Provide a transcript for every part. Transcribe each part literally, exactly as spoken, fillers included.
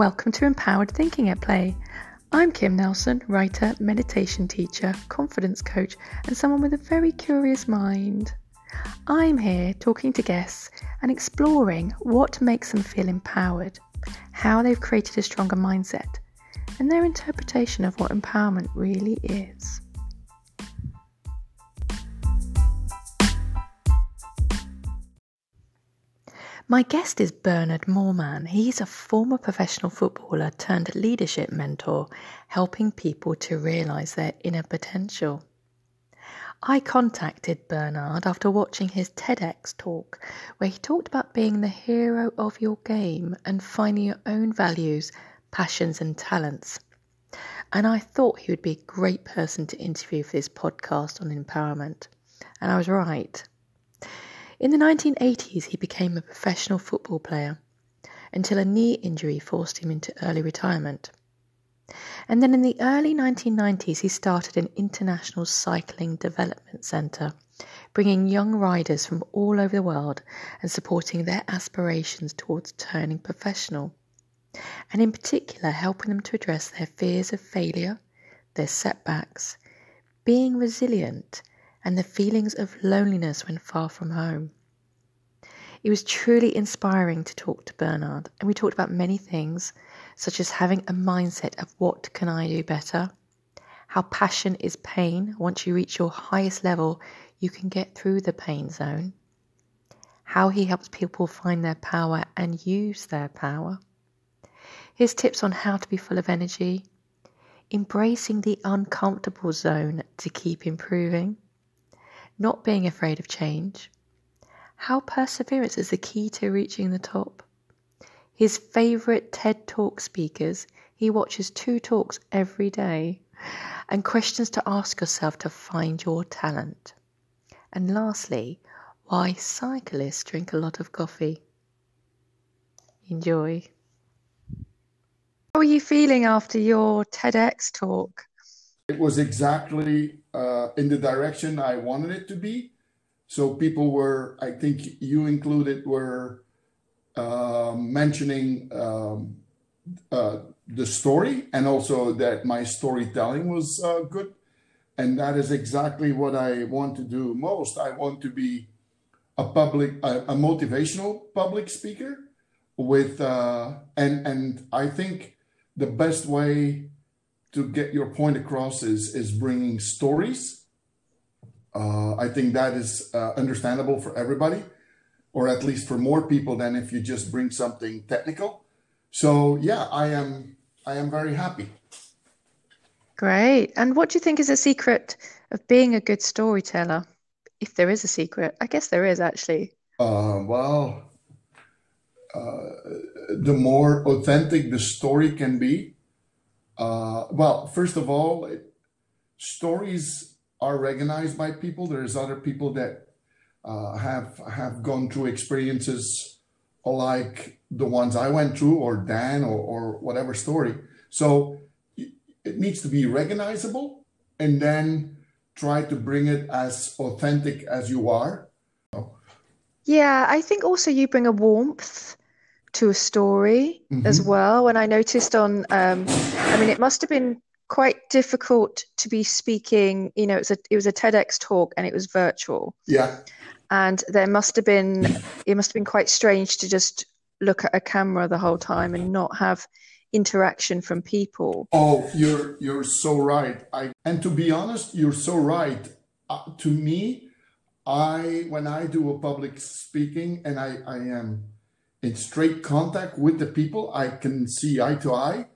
Welcome to Empowered Thinking at Play. I'm Kim Nelson, writer, meditation teacher, confidence coach, and someone with a very curious mind. I'm here talking to guests and exploring what makes them feel empowered, how they've created a stronger mindset, and their interpretation of what empowerment really is. My guest is Bernard Moorman. He's a former professional footballer turned leadership mentor, helping people to realise their inner potential. I contacted Bernard after watching his TEDx talk, where he talked about being the hero of your game and finding your own values, passions and talents. And I thought he would be a great person to interview for this podcast on empowerment. And I was right. In the nineteen eighties, he became a professional football player until a knee injury forced him into early retirement. And then in the early nineteen nineties, he started an international cycling development centre, bringing young riders from all over the world and supporting their aspirations towards turning professional, and in particular helping them to address their fears of failure, their setbacks, being resilient, and the feelings of loneliness when far from home. It was truly inspiring to talk to Bernard, and we talked about many things, such as having a mindset of what can I do better, how passion is pain. Once you reach your highest level, you can get through the pain zone, how he helps people find their power and use their power, his tips on how to be full of energy, embracing the uncomfortable zone to keep improving, not being afraid of change, how perseverance is the key to reaching the top, his favourite TED Talk speakers. He watches two talks every day, and questions to ask yourself to find your talent. And lastly, why cyclists drink a lot of coffee. Enjoy. How are you feeling after your TEDx talk? It was exactly uh, in the direction I wanted it to be. So people were, I think you included, were uh, mentioning um, uh, the story, and also that my storytelling was uh, good. And that is exactly what I want to do most. I want to be a public, a, a motivational public speaker with, uh, and and I think the best way to get your point across is, is bringing stories. Uh, I think that is uh, understandable for everybody, or at least for more people than if you just bring something technical. So yeah, I am I am very happy. Great. And what do you think is a secret of being a good storyteller? If there is a secret, I guess there is actually. Uh, well, uh, the more authentic the story can be, Uh, well, first of all, it, stories are recognized by people. There's other people that uh, have have gone through experiences like the ones I went through, or Dan, or, or whatever story. So it, it needs to be recognizable, and then try to bring it as authentic as you are. Yeah, I think also you bring a warmth to a story mm-hmm. as well. And I noticed on, um, I mean, it must have been quite difficult to be speaking, you know, it's a, it was a TEDx talk and it was virtual. Yeah. And there must have been, it must have been quite strange to just look at a camera the whole time and not have interaction from people. Oh, you're, you're so right. I, and to be honest, you're so right. Uh, to me, I, when I do a public speaking and I, I am, in straight contact with the people, I can see eye to eye.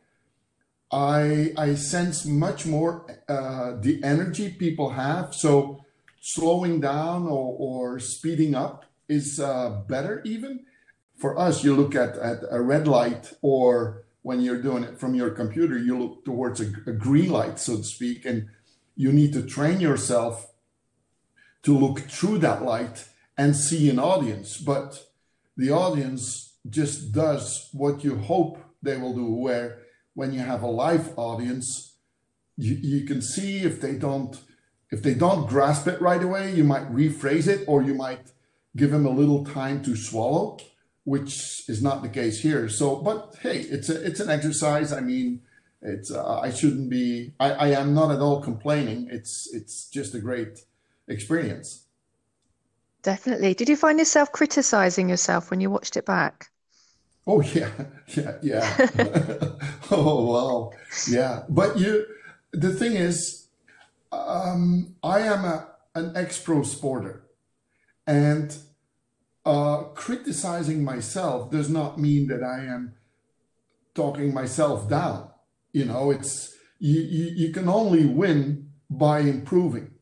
I I sense much more uh, the energy people have. So slowing down or, or speeding up is uh, better even. For us, you look at, at a red light, or when you're doing it from your computer, you look towards a, a green light, so to speak, and you need to train yourself to look through that light and see an audience. But the audience just does what you hope they will do, where when you have a live audience, you, you can see if they don't if they don't grasp it right away, you might rephrase it, or you might give them a little time to swallow. which is not the case here. So, but hey, it's a, it's an exercise. I mean, it's uh, I shouldn't be. I, I am not at all complaining. It's it's just a great experience. Definitely. Did you find yourself criticizing yourself when you watched it back? Oh yeah, yeah, yeah. Oh wow, yeah. But you, the thing is, um, I am a an ex-pro sporter, and uh, criticizing myself does not mean that I am talking myself down. You know, it's you, you, you can only win by improving.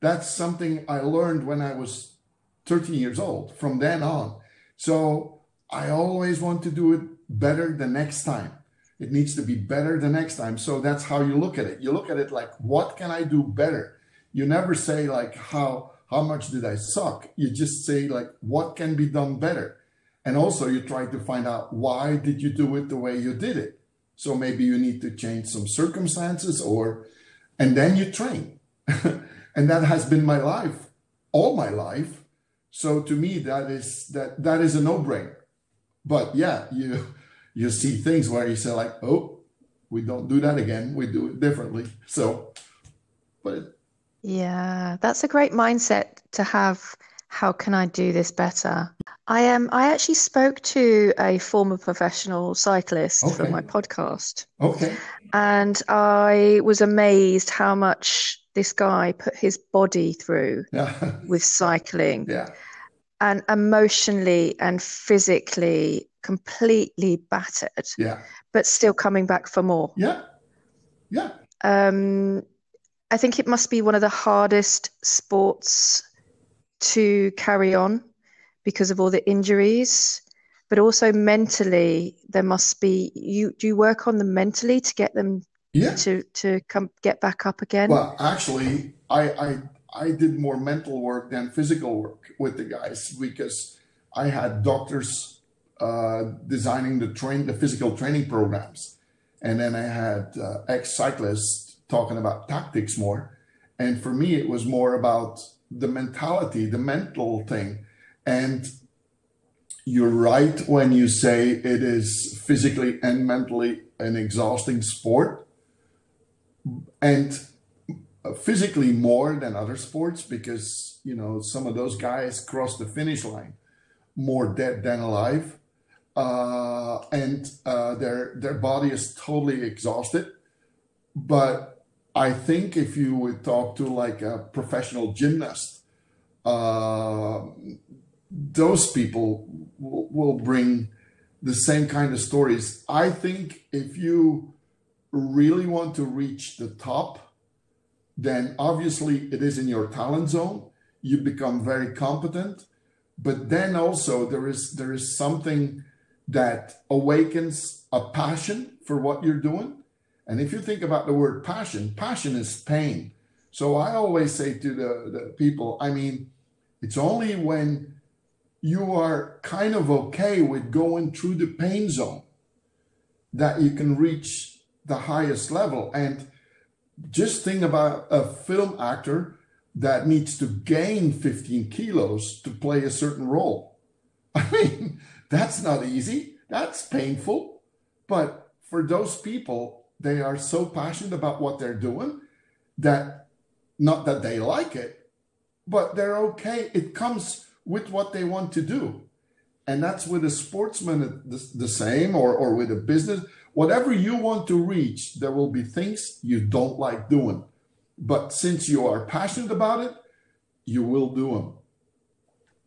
That's something I learned when I was thirteen years old from then on. So I always want to do it better the next time. It needs to be better the next time. So that's how you look at it. You look at it like, what can I do better? You never say like, how, how much did I suck? You just say like, what can be done better? And also you try to find out, why did you do it the way you did it? So maybe you need to change some circumstances, or, and then you train. And that has been my life, all my life. So to me, that is, that, that is a no-brainer. But yeah, you, you see things where you say like, oh, we don't do that again. We do it differently. So, but. Yeah, that's a great mindset to have. How can I do this better? I am. Um, I actually spoke to a former professional cyclist okay. for my podcast. Okay. And I was amazed how much this guy put his body through yeah. with cycling. Yeah. And emotionally and physically completely battered. Yeah. But still coming back for more. Yeah. Yeah. Um, I think it must be one of the hardest sports to carry on because of all the injuries, but also mentally there must be, you do you work on them mentally to get them yeah. to to come get back up again? Well, actually I, I I did more mental work than physical work with the guys, because I had doctors uh, designing the train the physical training programs, and then I had uh, ex-cyclists talking about tactics more, and for me it was more about the mentality, the mental thing. And you're right when you say it is physically and mentally an exhausting sport, and physically more than other sports, because, you know, some of those guys cross the finish line more dead than alive. Uh, and uh, their, their body is totally exhausted. But I think if you would talk to like a professional gymnast, uh, those people w- will bring the same kind of stories. I think if you really want to reach the top, then obviously it is in your talent zone. You become very competent, but then also there is, there is something that awakens a passion for what you're doing. And if you think about the word passion, passion is pain. So I always say to the, the people, I mean, it's only when you are kind of okay with going through the pain zone that you can reach the highest level. And just think about a film actor that needs to gain fifteen kilos to play a certain role. I mean, that's not easy. That's painful. But for those people, they are so passionate about what they're doing that, not that they like it, but they're okay. It comes with what they want to do. And that's with a sportsman the, the same, or, or with a business. Whatever you want to reach, there will be things you don't like doing. But since you are passionate about it, you will do them.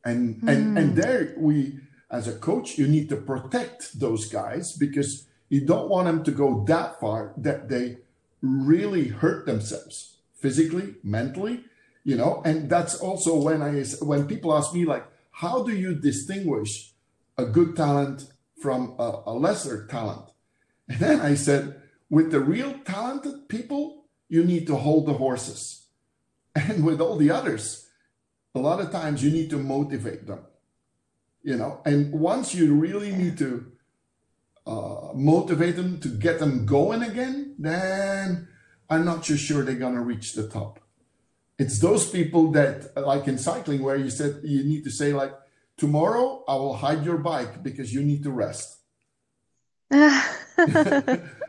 And, mm. and, and there we, as a coach, you need to protect those guys, because you don't want them to go that far that they really hurt themselves physically, mentally, you know. And that's also when I, when people ask me like, how do you distinguish a good talent from a, a lesser talent? And then I said, with the real talented people, you need to hold the horses. And with all the others, a lot of times you need to motivate them, you know. And once you really need to Uh, motivate them to get them going again, then I'm not so sure they're going to reach the top. It's those people that, like in cycling, where you said you need to say like, tomorrow I will hide your bike because you need to rest.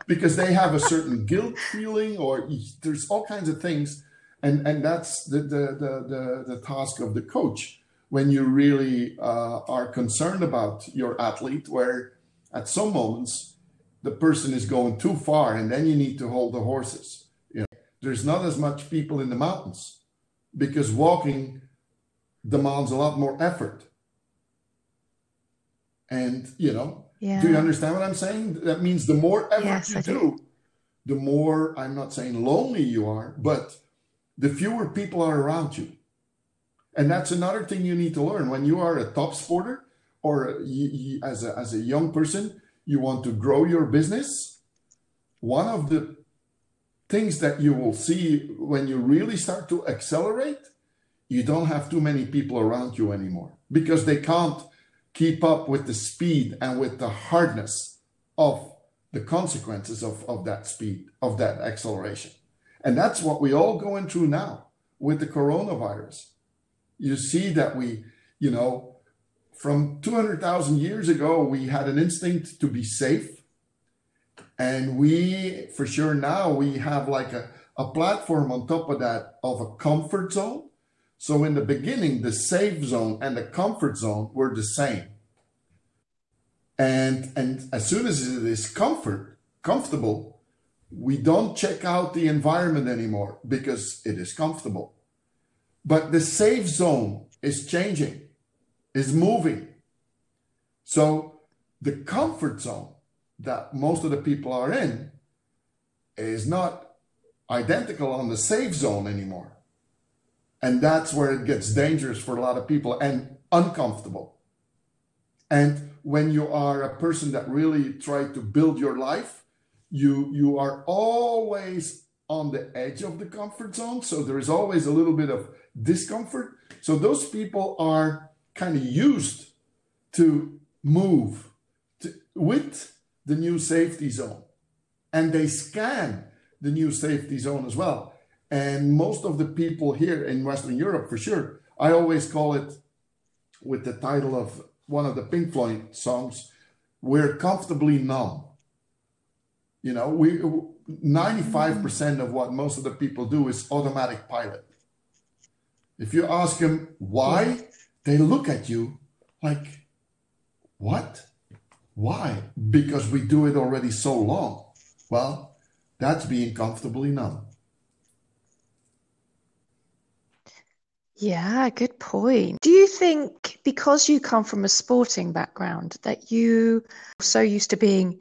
Because they have a certain guilt feeling, or there's all kinds of things. And, and that's the, the, the, the, the task of the coach when you really uh, are concerned about your athlete, where at some moments the person is going too far and then you need to hold the horses. You know, there's not as much people in the mountains because walking demands a lot more effort. And, you know, yeah. Do you understand what I'm saying? That means the more effort yes, you I do, do, the more, I'm not saying lonely you are, but the fewer people are around you. And that's another thing you need to learn. When you are a top sporter or you, you, as, a, as a young person, you want to grow your business. One of the things that you will see when you really start to accelerate, you don't have too many people around you anymore because they can't keep up with the speed and with the hardness of the consequences of, of that speed, of that acceleration. And that's what we all going through now with the coronavirus. You see that we, you know, from two hundred thousand years ago, we had an instinct to be safe. And we, for sure now, we have like a, a platform on top of that, of a comfort zone. So in the beginning, the safe zone and the comfort zone were the same. And, and as soon as it is comfort, comfortable, we don't check out the environment anymore because it is comfortable. But the safe zone is changing, is moving. So the comfort zone that most of the people are in is not identical on the safe zone anymore. And that's where it gets dangerous for a lot of people and uncomfortable. And when you are a person that really tries to build your life, you, you are always on the edge of the comfort zone. So there is always a little bit of discomfort. So those people are kind of used to move to, with the new safety zone, and they scan the new safety zone as well. And most of the people here in Western Europe, for sure, I always call it with the title of one of the Pink Floyd songs, we're comfortably numb. You know, we ninety-five percent of what most of the people do is automatic pilot. If you ask them why, they look at you like, what? Why? Because we do it already so long. Well, that's being comfortably numb. Yeah, good point. Do you think because you come from a sporting background that you are so used to being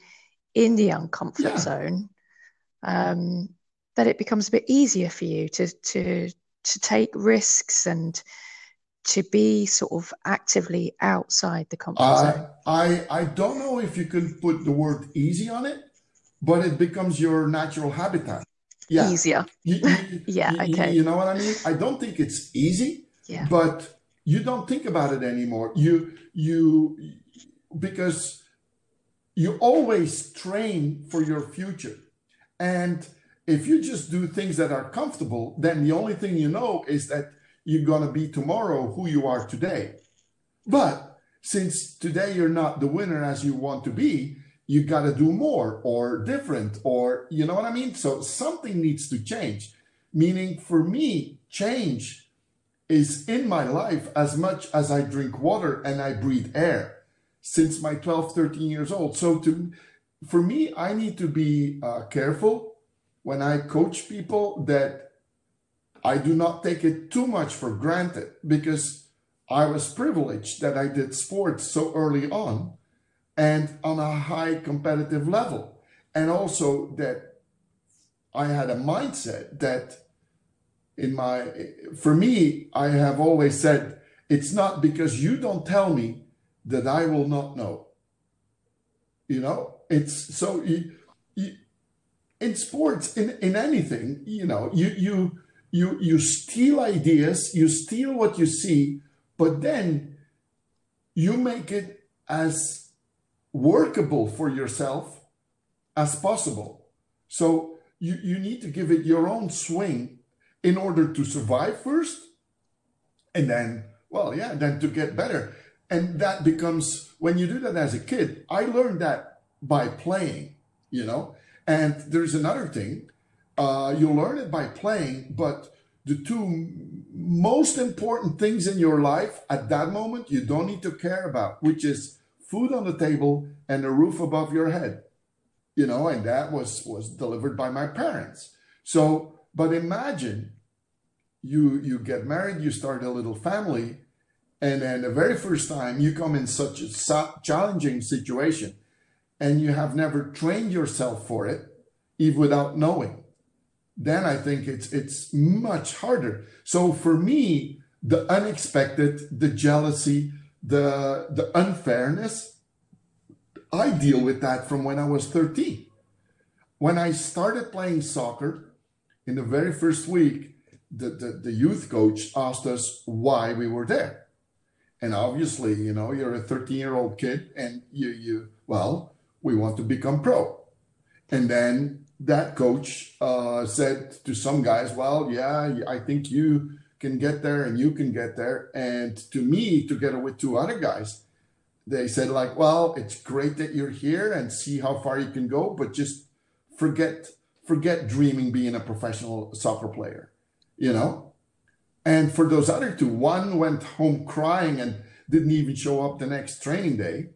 in the uncomfort yeah. zone um, that it becomes a bit easier for you to to to take risks and to be sort of actively outside the comfort uh, zone? I, I don't know if you can put the word easy on it, but it becomes your natural habitat. Yeah. Easier. You, you, yeah, you, okay. You know what I mean? I don't think it's easy, yeah. but you don't think about it anymore. You, you, because you always train for your future. And if you just do things that are comfortable, then the only thing you know is that you're going to be tomorrow who you are today. But since today you're not the winner as you want to be, you got to do more or different or, you know what I mean? So something needs to change. Meaning for me, change is in my life as much as I drink water and I breathe air since my twelve, thirteen years old. So to, for me, I need to be uh, careful when I coach people that I do not take it too much for granted because I was privileged that I did sports so early on. And on a high competitive level. And also that I had a mindset that in my, for me, I have always said, it's not because you don't tell me that I will not know. You know, it's so you, you, in sports, in, in anything, you know, you, you, you, you steal ideas, you steal what you see, but then you make it as workable for yourself as possible. So you, you need to give it your own swing in order to survive first. And then, well, yeah, then to get better. And that becomes, when you do that as a kid, I learned that by playing, you know. And there's another thing, uh, you learn it by playing, but the two most important things in your life at that moment, you don't need to care about, which is food on the table and a roof above your head, you know, and that was, was delivered by my parents. So, but imagine you, you get married, you start a little family, and then the very first time you come in such a challenging situation and you have never trained yourself for it, even without knowing, then I think it's, it's much harder. So for me, the unexpected, the jealousy, the, the unfairness, I deal with that from when I was thirteen. When I started playing soccer, in the very first week, the, the, the youth coach asked us why we were there. And obviously, you know, you're a thirteen-year-old kid and you, you, well, we want to become pro. And then that coach uh, said to some guys, well, yeah, I think you can get there and you can get there. And to me, together with two other guys, they said like, well, it's great that you're here and see how far you can go, but just forget, forget dreaming being a professional soccer player, you know? And for those other two, one went home crying and didn't even show up the next training day.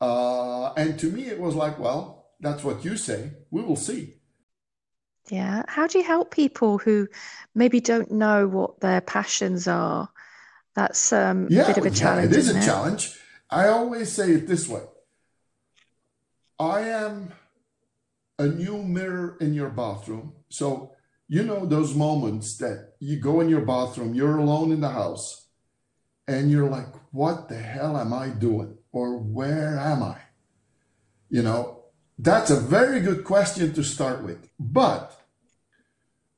Uh, and to me, it was like, well, that's what you say. We will see. Yeah. How do you help people who maybe don't know what their passions are? That's um, yeah, a bit of a challenge. Yeah, it is a challenge. I always say it this way. I am a new mirror in your bathroom. So, you know, those moments that you go in your bathroom, you're alone in the house, and you're like, what the hell am I doing? Or where am I? You know, that's a very good question to start with. But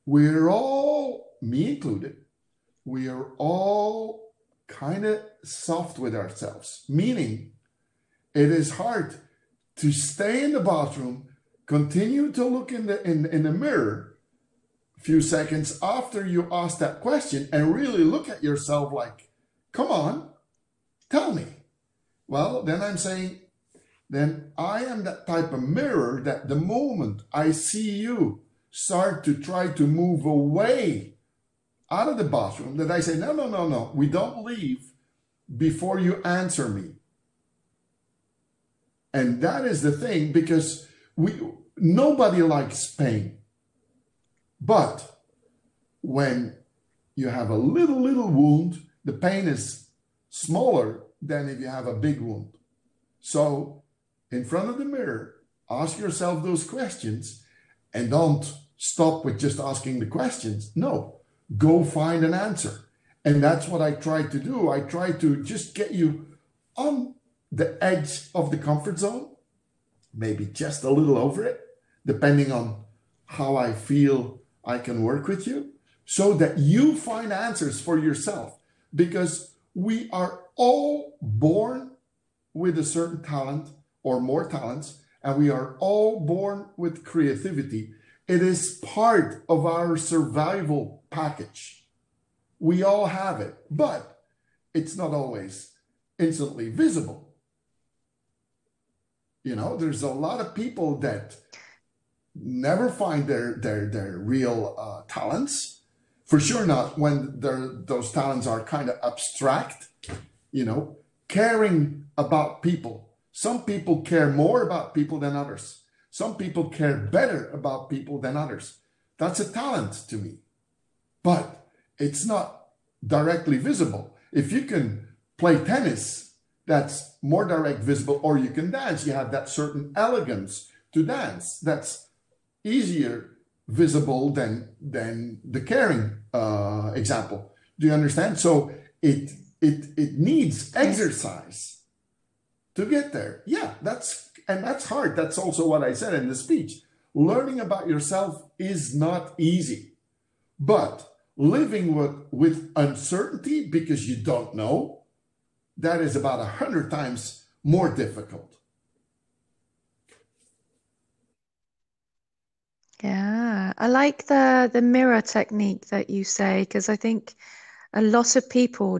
we're all, me included, we are all kind of soft with ourselves, meaning it is hard to stay in the bathroom, continue to look in the in, in the mirror a few seconds after you ask that question and really look at yourself like, come on, tell me. Well, then I'm saying, then I am that type of mirror that the moment I see you start to try to move away out of the bathroom, that I say, no, no, no, no, we don't leave before you answer me. And that is the thing, because we nobody likes pain. But when you have a little, little wound, the pain is smaller than if you have a big wound. So in front of the mirror, ask yourself those questions and don't stop with just asking the questions. No, go find an answer. And that's what I try to do. I try to just get you on the edge of the comfort zone, maybe just a little over it, depending on how I feel I can work with you, so that you find answers for yourself. Because we are all born with a certain talent or more talents, and we are all born with creativity. It is part of our survival package. We all have it, but it's not always instantly visible. You know, there's a lot of people that never find their, their, their real uh, talents. For sure not when those talents are kind of abstract, you know, caring about people. Some people care more about people than others. Some people care better about people than others. That's a talent to me. But it's not directly visible. If you can play tennis, that's more direct visible, or you can dance. You have that certain elegance to dance. That's easier visible than, than the caring uh, example. Do you understand? So it, it, it needs exercise to get there. Yeah, that's, and that's hard. That's also what I said in the speech. Learning about yourself is not easy, but living with, with uncertainty because you don't know, that is about a hundred times more difficult. Yeah, I like the, the mirror technique that you say, because I think a lot of people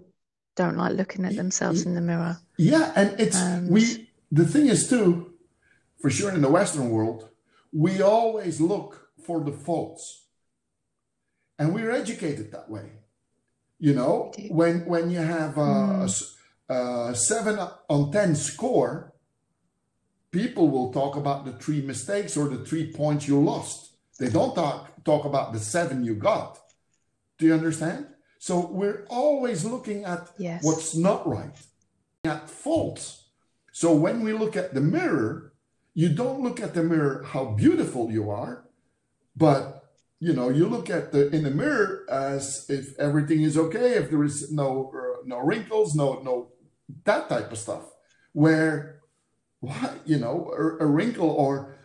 don't like looking at themselves in the mirror. Yeah, and it's and... we. The thing is, too, for sure in the Western world, we always look for the faults, and we're educated that way. You know, when when you have a, mm. a, a seven on ten score, people will talk about the three mistakes or the three points you lost. They don't talk talk about the seven you got. Do you understand? So we're always looking at yes. what's not right, at faults. So when we look at the mirror, you don't look at the mirror how beautiful you are, but you know you look at the in the mirror as if everything is okay, if there is no uh, no wrinkles, no no that type of stuff. Where, why, you know, a, a wrinkle or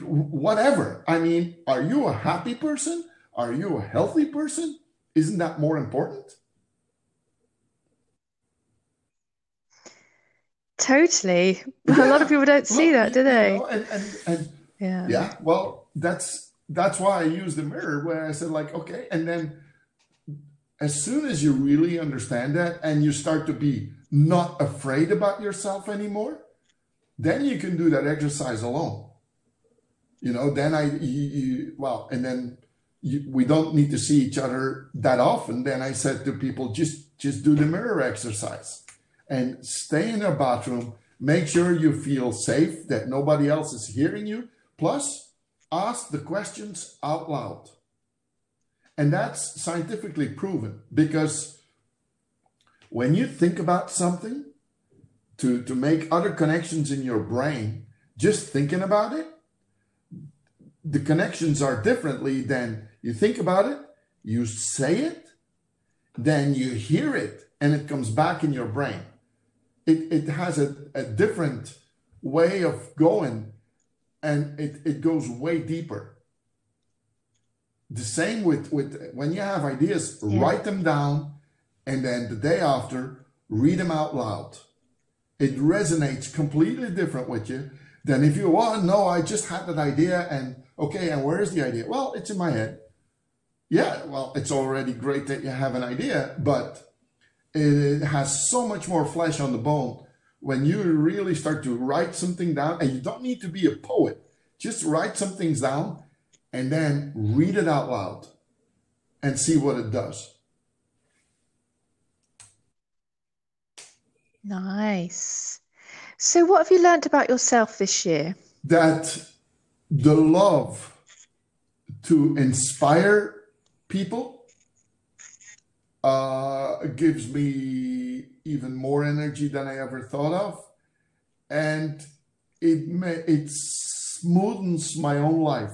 whatever. I mean, are you a happy person? Are you a healthy person? Isn't that more important? Totally. Yeah. A lot of people don't see well, that, do they? You know, and, and, and, yeah. Yeah. Well, that's that's why I use the mirror, where I said, like, okay, and then as soon as you really understand that and you start to be not afraid about yourself anymore, then you can do that exercise alone. You know, then I, you, you, well, and then you, we don't need to see each other that often. Then I said to people, just, just do the mirror exercise and stay in their bathroom. Make sure you feel safe, that nobody else is hearing you. Plus, ask the questions out loud. And that's scientifically proven, because when you think about something, to, to make other connections in your brain, just thinking about it, the connections are differently than you think about it, you say it, then you hear it, and it comes back in your brain. It, it has a, a different way of going, and it, it goes way deeper. The same with, with when you have ideas, yeah. write them down, and then the day after, read them out loud. It resonates completely different with you than if you, well, no, I just had that idea, and okay, and where is the idea? Well, it's in my head. Yeah, well, it's already great that you have an idea, but it has so much more flesh on the bone when you really start to write something down. And you don't need to be a poet. Just write some things down and then read it out loud and see what it does. Nice. So what have you learned about yourself this year? That the love to inspire people uh, gives me even more energy than I ever thought of. And it, it smoothens my own life,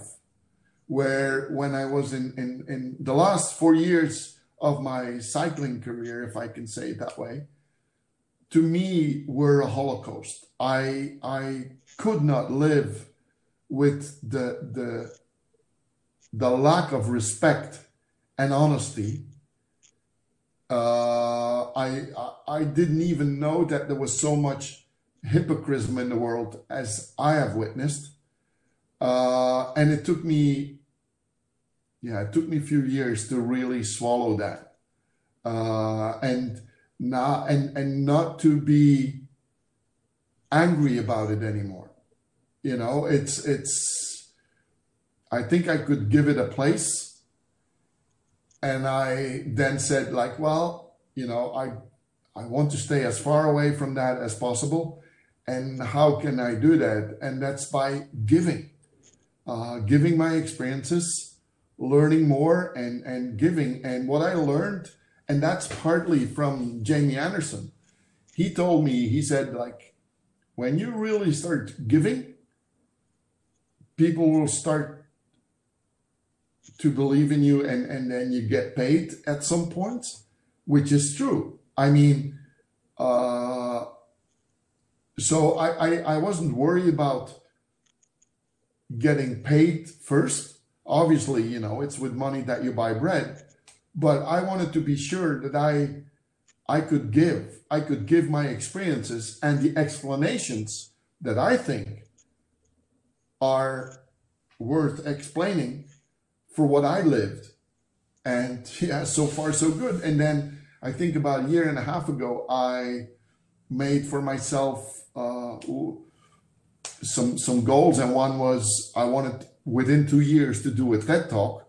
where when I was in, in, in the last four years of my cycling career, if I can say it that way, to me, were a holocaust. I I could not live with the the the lack of respect and honesty. Uh, I I didn't even know that there was so much hypocrisy in the world as I have witnessed, uh, and it took me, yeah, it took me a few years to really swallow that, uh, and. Now, and, and not to be angry about it anymore. You know, it's, it's, I think I could give it a place. And I then said, like, well, you know, I, I want to stay as far away from that as possible. And how can I do that? And that's by giving, uh, giving my experiences, learning more and, and giving. And what I learned, and that's partly from Jamie Anderson. He told me, he said, like, when you really start giving, people will start to believe in you, and, and then you get paid at some point, which is true. I mean, uh, so I, I, I wasn't worried about getting paid first. Obviously, you know, it's with money that you buy bread. But I wanted to be sure that I, I could give, I could give my experiences and the explanations that I think are worth explaining for what I lived. And yeah, so far so good. And then I think about a year and a half ago, I made for myself uh, some some goals, and one was I wanted within two years to do a TED Talk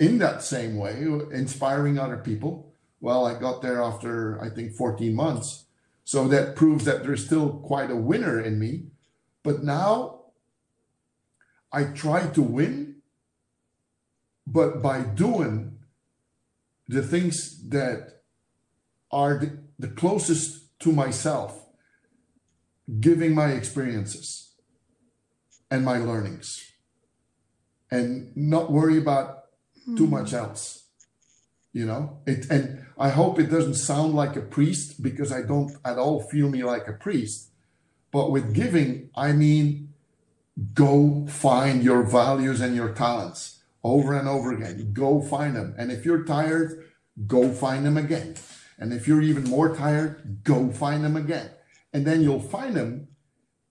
in that same way, inspiring other people. Well, I got there after, I think, fourteen months. So that proves that there's still quite a winner in me. But now I try to win, but by doing the things that are the, the closest to myself, giving my experiences and my learnings, and not worry about mm. too much else. You know, it, and I hope it doesn't sound like a priest, because I don't at all feel me like a priest. But with giving, I mean, go find your values and your talents over and over again. Go find them. And if you're tired, go find them again. And if you're even more tired, go find them again. And then you'll find them.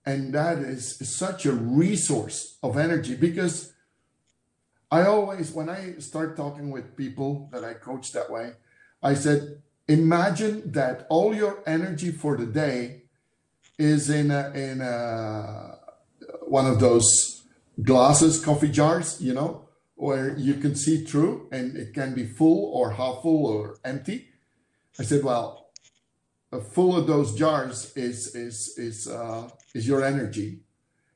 And that is such a resource of energy, because I always, when I start talking with people that I coach that way, I said, imagine that all your energy for the day is in a, in a, one of those glasses, coffee jars, you know, where you can see through, and it can be full or half full or empty. I said, well, a full of those jars is, is, is, uh, is your energy.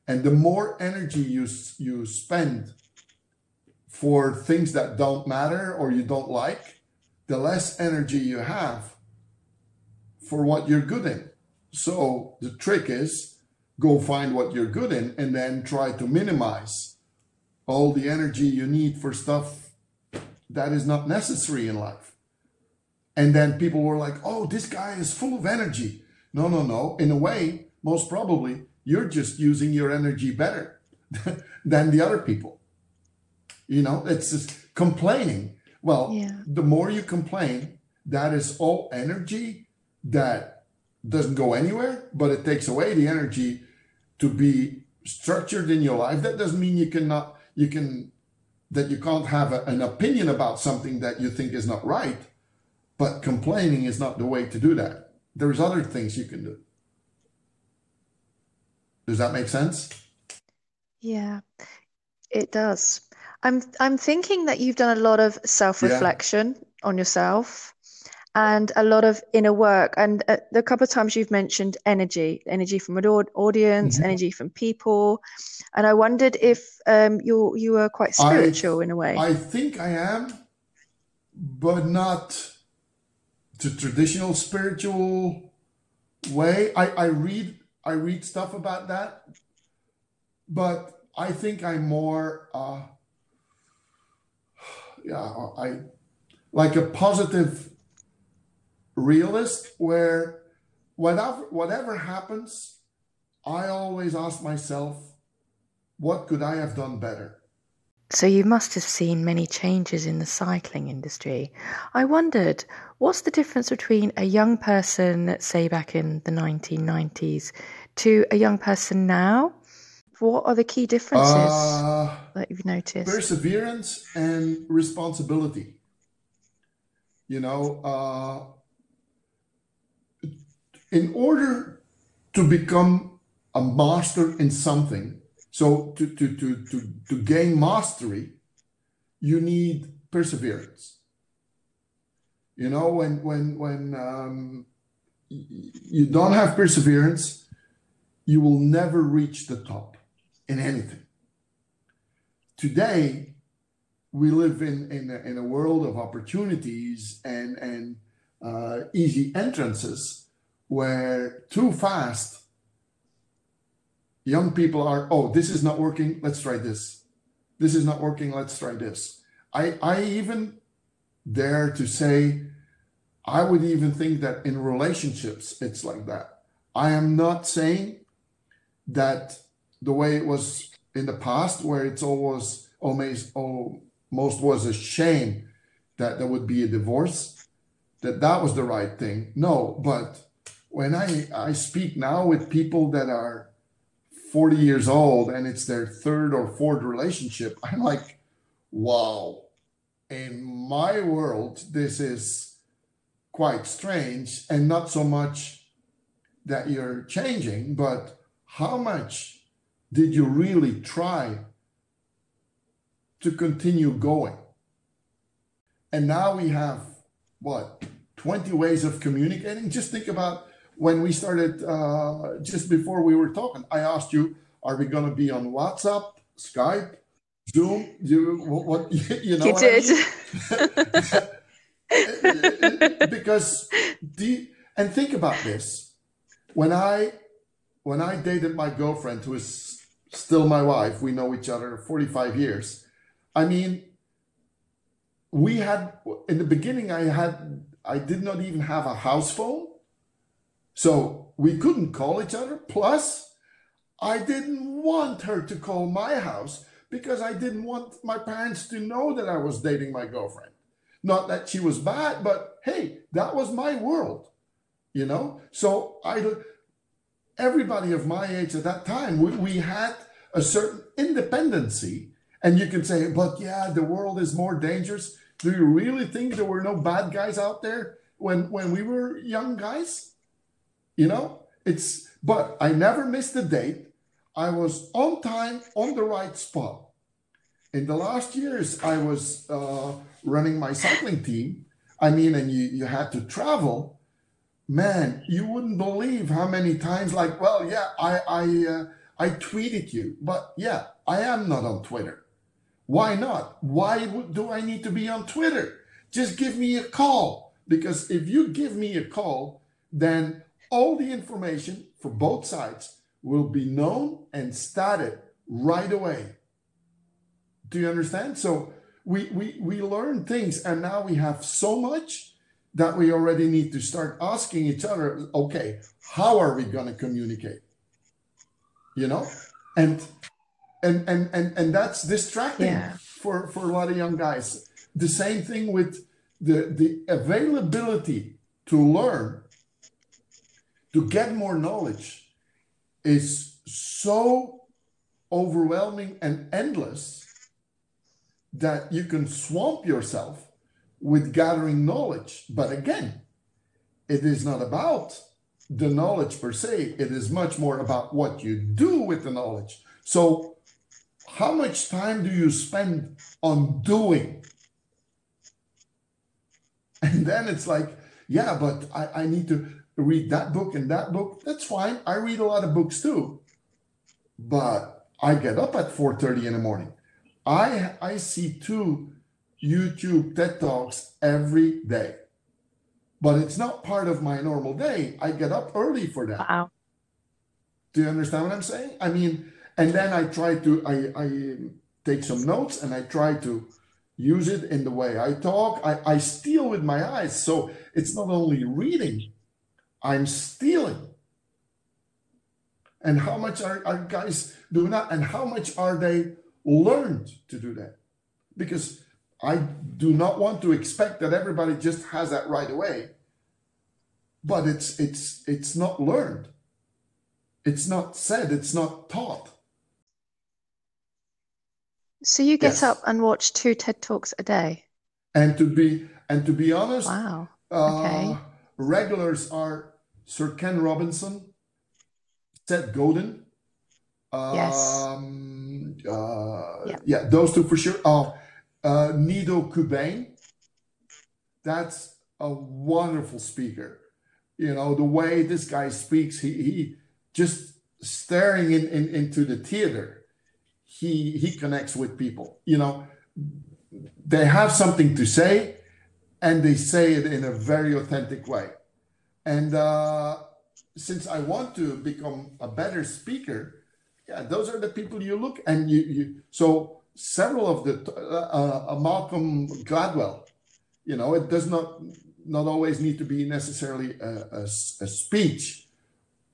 And the more energy you, you spend for things that don't matter or you don't like, the less energy you have for what you're good in. So the trick is, go find what you're good in, and then try to minimize all the energy you need for stuff that is not necessary in life. And then people were like, oh, this guy is full of energy. No, no, no. In a way, most probably, you're just using your energy better than the other people. You know, it's just complaining. Well, yeah. The more you complain, that is all energy that doesn't go anywhere, but it takes away the energy to be structured in your life. That doesn't mean you cannot, you can, that you can't have a, an opinion about something that you think is not right, but complaining is not the way to do that. There's other things you can do. Does that make sense? Yeah, it does. I'm I'm thinking that you've done a lot of self-reflection yeah. on yourself, and a lot of inner work. And a, a couple of times you've mentioned energy, energy from an audience, yeah. energy from people. And I wondered if um, you you were quite spiritual I, in a way. I think I am, but not the traditional spiritual way. I, I read I read stuff about that, but I think I'm more. Uh, Yeah, I like a positive realist, where whatever, whatever happens, I always ask myself, what could I have done better? So you must have seen many changes in the cycling industry. I wondered, what's the difference between a young person, say back in the nineteen nineties, to a young person now? What are the key differences uh, that you've noticed? Perseverance and responsibility. You know, uh, in order to become a master in something, so to, to, to, to, to gain mastery, you need perseverance. You know, when, when, when um, you don't have perseverance, you will never reach the top. In anything. Today, we live in, in, a, in a world of opportunities and, and uh, easy entrances, where too fast, young people are, oh, this is not working, let's try this. This is not working, let's try this. I, I even dare to say, I would even think that in relationships, it's like that. I am not saying that the way it was in the past, where it's always almost, almost was a shame that there would be a divorce, that that was the right thing. No, but when I, I speak now with people that are forty years old and it's their third or fourth relationship, I'm like, wow, in my world, this is quite strange, and not so much that you're changing, but how much did you really try to continue going? And now we have, what, twenty ways of communicating? Just think about when we started, uh, just before we were talking, I asked you, are we going to be on WhatsApp, Skype, Zoom? You, what, you know, you did. I mean? Because, the, and think about this. When I, when I dated my girlfriend, who is still my wife, we know each other forty-five years. I mean, we had, in the beginning, I had, I did not even have a house phone. So we couldn't call each other. Plus, I didn't want her to call my house because I didn't want my parents to know that I was dating my girlfriend. Not that she was bad, but hey, that was my world, you know? So I, everybody of my age at that time, we, we had a certain independency. And you can say, but yeah, the world is more dangerous. Do you really think there were no bad guys out there when, when we were young guys? You know, it's, but I never missed a date. I was on time, on the right spot. In the last years, I was uh, running my cycling team. I mean, and you, you had to travel. Man, you wouldn't believe how many times, like, well, yeah, I, I, uh, I tweeted you, but yeah, I am not on Twitter. Why not? Why do I need to be on Twitter? Just give me a call. Because if you give me a call, then all the information for both sides will be known and started right away. Do you understand? So we, we, we learn things, and now we have so much that we already need to start asking each other, okay, how are we going to communicate? You know? And... And, and and and that's distracting yeah. for, for a lot of young guys. The same thing with the, the availability to learn, to get more knowledge is so overwhelming and endless that you can swamp yourself with gathering knowledge. But again, it is not about the knowledge per se. It is much more about what you do with the knowledge. So how much time do you spend on doing? And then it's like, yeah, but I, I need to read that book and that book. That's fine. I read a lot of books too. But I get up at four thirty in the morning. I, I see two YouTube TED Talks every day. But it's not part of my normal day. I get up early for that. Wow. Do you understand what I'm saying? I mean... And then I try to, I, I take some notes and I try to use it in the way I talk. I, I steal with my eyes. So it's not only reading, I'm stealing. And how much are, are guys do that? And how much are they learned to do that? Because I do not want to expect that everybody just has that right away. But it's, it's, it's not learned. It's not said, it's not taught. So you get yes. up and watch two TED Talks a day. And to be and to be honest, wow. okay. uh, regulars are Sir Ken Robinson, Seth Godin. Um, yes. Uh, yeah. yeah, those two for sure. Oh, uh, Nido Kubain. That's a wonderful speaker. You know, the way this guy speaks, he he just staring in, in into the theater. He, he connects with people, you know, they have something to say and they say it in a very authentic way. And uh, since I want to become a better speaker, yeah, those are the people you look and you, you so several of the, uh, uh, Malcolm Gladwell, you know, it does not, not always need to be necessarily a, a, a speech,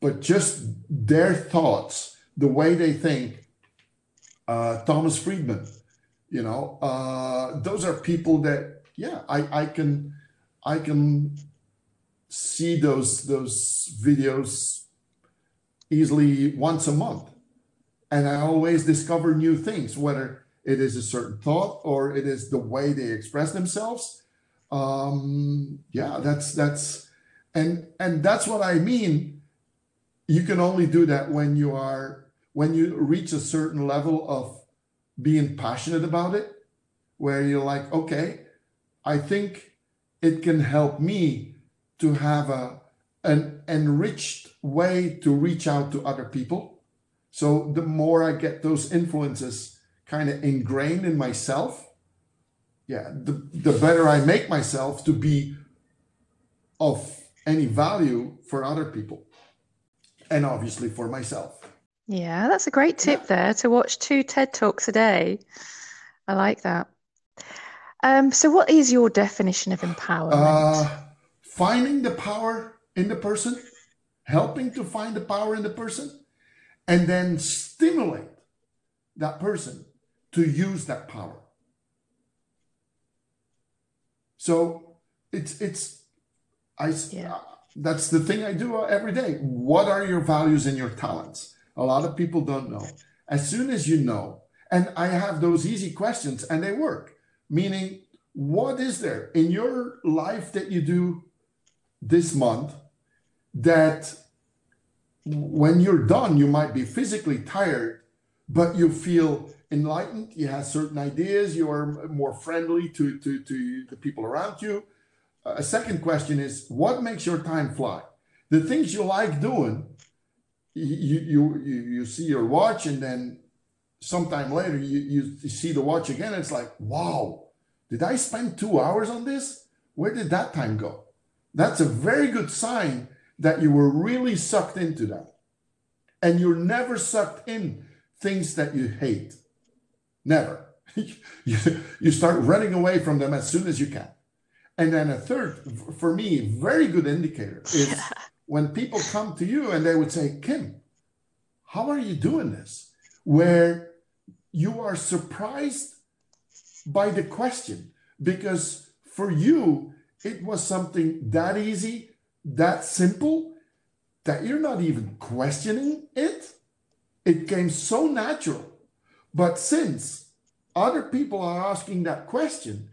but just their thoughts, the way they think. Uh, Thomas Friedman, you know, uh, those are people that, yeah, I, I can, I can see those, those videos easily once a month. And I always discover new things, whether it is a certain thought or it is the way they express themselves. Um, yeah, that's that's and and that's what I mean. You can only do that when you are when you reach a certain level of being passionate about it, where you're like, okay, I think it can help me to have a an enriched way to reach out to other people. So the more I get those influences kind of ingrained in myself, yeah, the, the better I make myself to be of any value for other people and obviously for myself. Yeah, that's a great tip yeah. there, to watch two TED Talks a day. I like that. Um, so what is your definition of empowerment? Uh, finding the power in the person, helping to find the power in the person, and then stimulate that person to use that power. So it's, it's, I, yeah. that's the thing I do every day. What are your values and your talents? A lot of people don't know. As soon as you know, and I have those easy questions and they work, meaning what is there in your life that you do this month that when you're done, you might be physically tired, but you feel enlightened, you have certain ideas, you are more friendly to, to, to the people around you. A second question is, what makes your time fly? The things you like doing, you, you, you, you see your watch and then sometime later you, you see the watch again. It's like, wow, did I spend two hours on this? Where did that time go? That's a very good sign that you were really sucked into that. And you're never sucked in things that you hate. Never. you, you start running away from them as soon as you can. And then a third, for me, very good indicator is yeah. when people come to you and they would say, Kim, how are you doing this? Where you are surprised by the question, because for you, it was something that easy, that simple, that you're not even questioning it. It came so natural. But since other people are asking that question,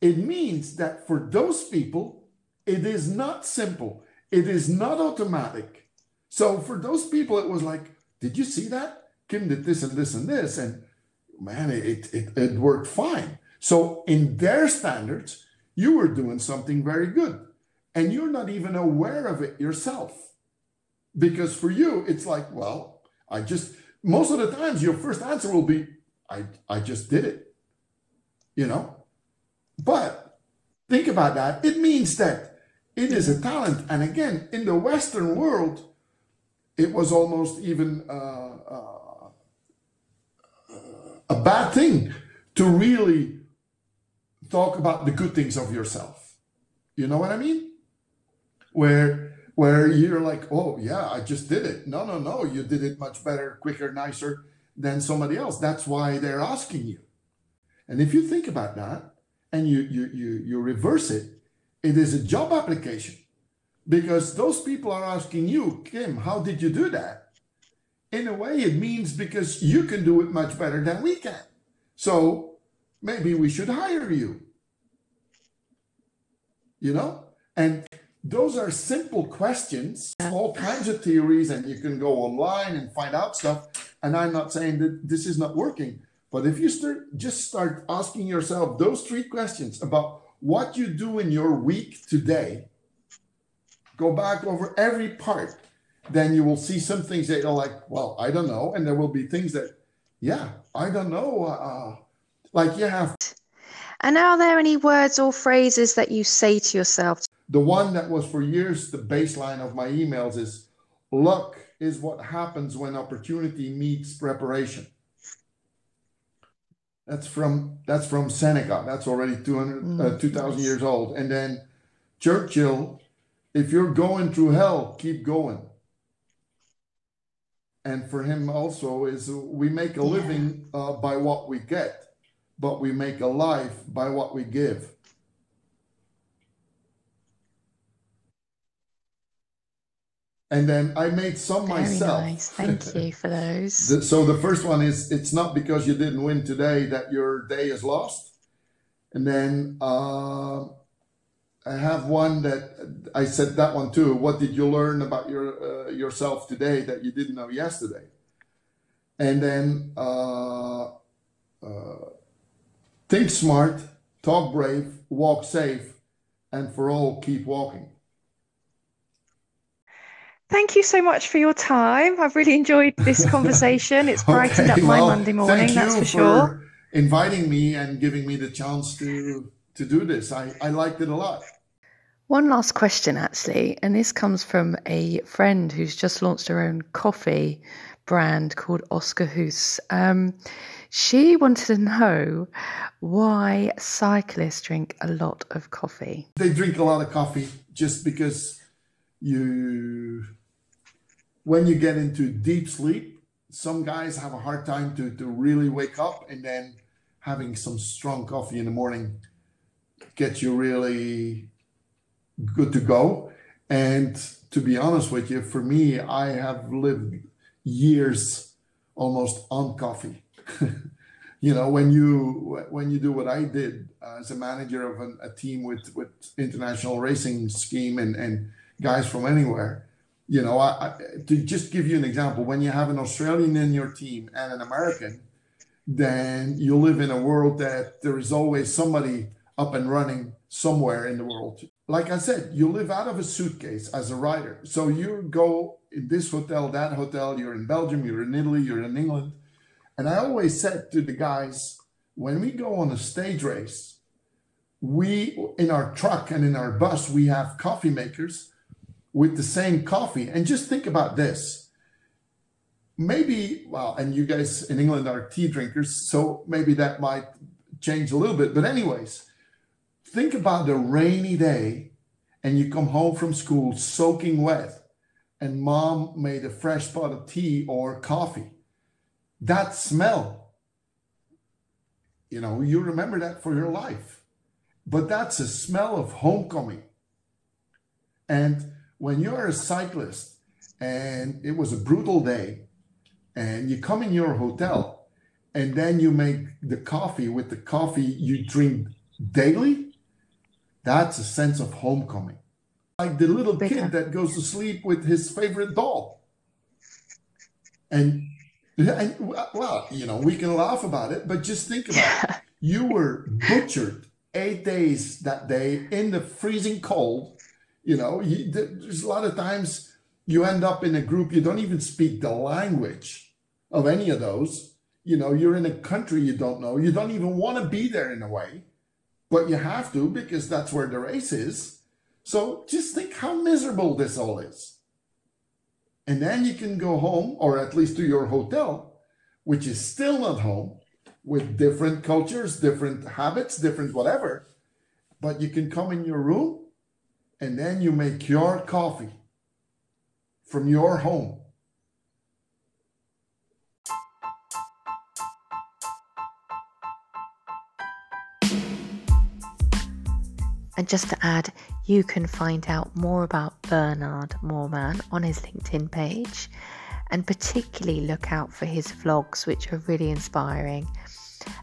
it means that for those people, it is not simple. It is not automatic. So for those people, it was like, did you see that? Kim did this and this and this. And man, it, it, it worked fine. So in their standards, you were doing something very good. And you're not even aware of it yourself. Because for you, it's like, well, I just, most of the times your first answer will be, I, I just did it, you know? But think about that. It means that it is a talent. And again, in the Western world, it was almost even uh, uh, a bad thing to really talk about the good things of yourself. You know what I mean? Where, where you're like, oh, yeah, I just did it. No, no, no, you did it much better, quicker, nicer than somebody else. That's why they're asking you. And if you think about that and you, you, you, you reverse it, it is a job application, because those people are asking you, Kim, how did you do that? In a way, it means because you can do it much better than we can. So maybe we should hire you, you know? And those are simple questions, all kinds of theories, and you can go online and find out stuff. And I'm not saying that this is not working, but if you start, just start asking yourself those three questions about what you do in your week today, go back over every part, then you will see some things that you're like, well, I don't know. And there will be things that, yeah, I don't know. Uh, like you have. And are there any words or phrases that you say to yourself? The one that was for years the baseline of my emails is, luck is what happens when opportunity meets preparation. That's from, that's from Seneca. That's already two hundred, uh, two thousand years old. And then Churchill, if you're going through hell, keep going. And for him also is, we make a living uh, by what we get, but we make a life by what we give. And then I made some Very myself. Nice. Thank you for those. So the first one is, it's not because you didn't win today that your day is lost. And then uh, I have one that I said that one too. What did you learn about your uh, yourself today that you didn't know yesterday? And then uh, uh, think smart, talk brave, walk safe, and for all, keep walking. Thank you so much for your time. I've really enjoyed this conversation. It's brightened okay, up my well, Monday morning, that's for sure. Thank you for inviting me and giving me the chance to, to do this. I, I liked it a lot. One last question, actually, and this comes from a friend who's just launched her own coffee brand called Oscar Hoos. Um, she wanted to know why cyclists drink a lot of coffee. They drink a lot of coffee just because you... When you get into deep sleep, some guys have a hard time to, to really wake up, and then having some strong coffee in the morning gets you really good to go. And to be honest with you, for me, I have lived years almost on coffee. You know, when you when you do what I did as a manager of an, a team with, with international racing scheme and, and guys from anywhere, you know, I, I, to just give you an example, when you have an Australian in your team and an American, then you live in a world that there is always somebody up and running somewhere in the world. Like I said, you live out of a suitcase as a rider. So you go in this hotel, that hotel, you're in Belgium, you're in Italy, you're in England. And I always said to the guys, when we go on a stage race, we, in our truck and in our bus, we have coffee makers with the same coffee. And just think about this. Maybe, well, and you guys in England are tea drinkers, so maybe that might change a little bit. But anyways, think about the rainy day and you come home from school soaking wet and mom made a fresh pot of tea or coffee. That smell, you know, you remember that for your life. But that's a smell of homecoming. And when you're a cyclist and it was a brutal day and you come in your hotel and then you make the coffee with the coffee you drink daily, that's a sense of homecoming. Like the little kid that goes to sleep with his favorite doll. And, and well, you know, we can laugh about it, but just think about it. You were butchered eight days that day in the freezing cold. You know, you, there's a lot of times you end up in a group, you don't even speak the language of any of those. You know, you're in a country you don't know. You don't even want to be there in a way, but you have to because that's where the race is. So just think how miserable this all is. And then you can go home, or at least to your hotel, which is still not home, with different cultures, different habits, different whatever. But you can come in your room, and then you make your coffee from your home. And just to add, you can find out more about Bernard Moorman on his LinkedIn page, and particularly look out for his vlogs, which are really inspiring.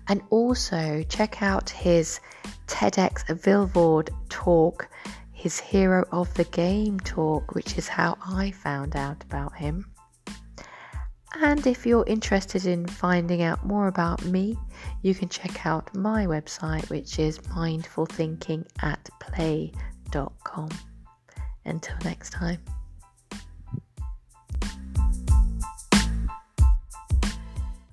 And also check out his TEDx Vilvoorde talk, his Hero of the Game talk, which is how I found out about him. And if you're interested in finding out more about me, you can check out my website, which is mindful thinking at play dot com. Until next time.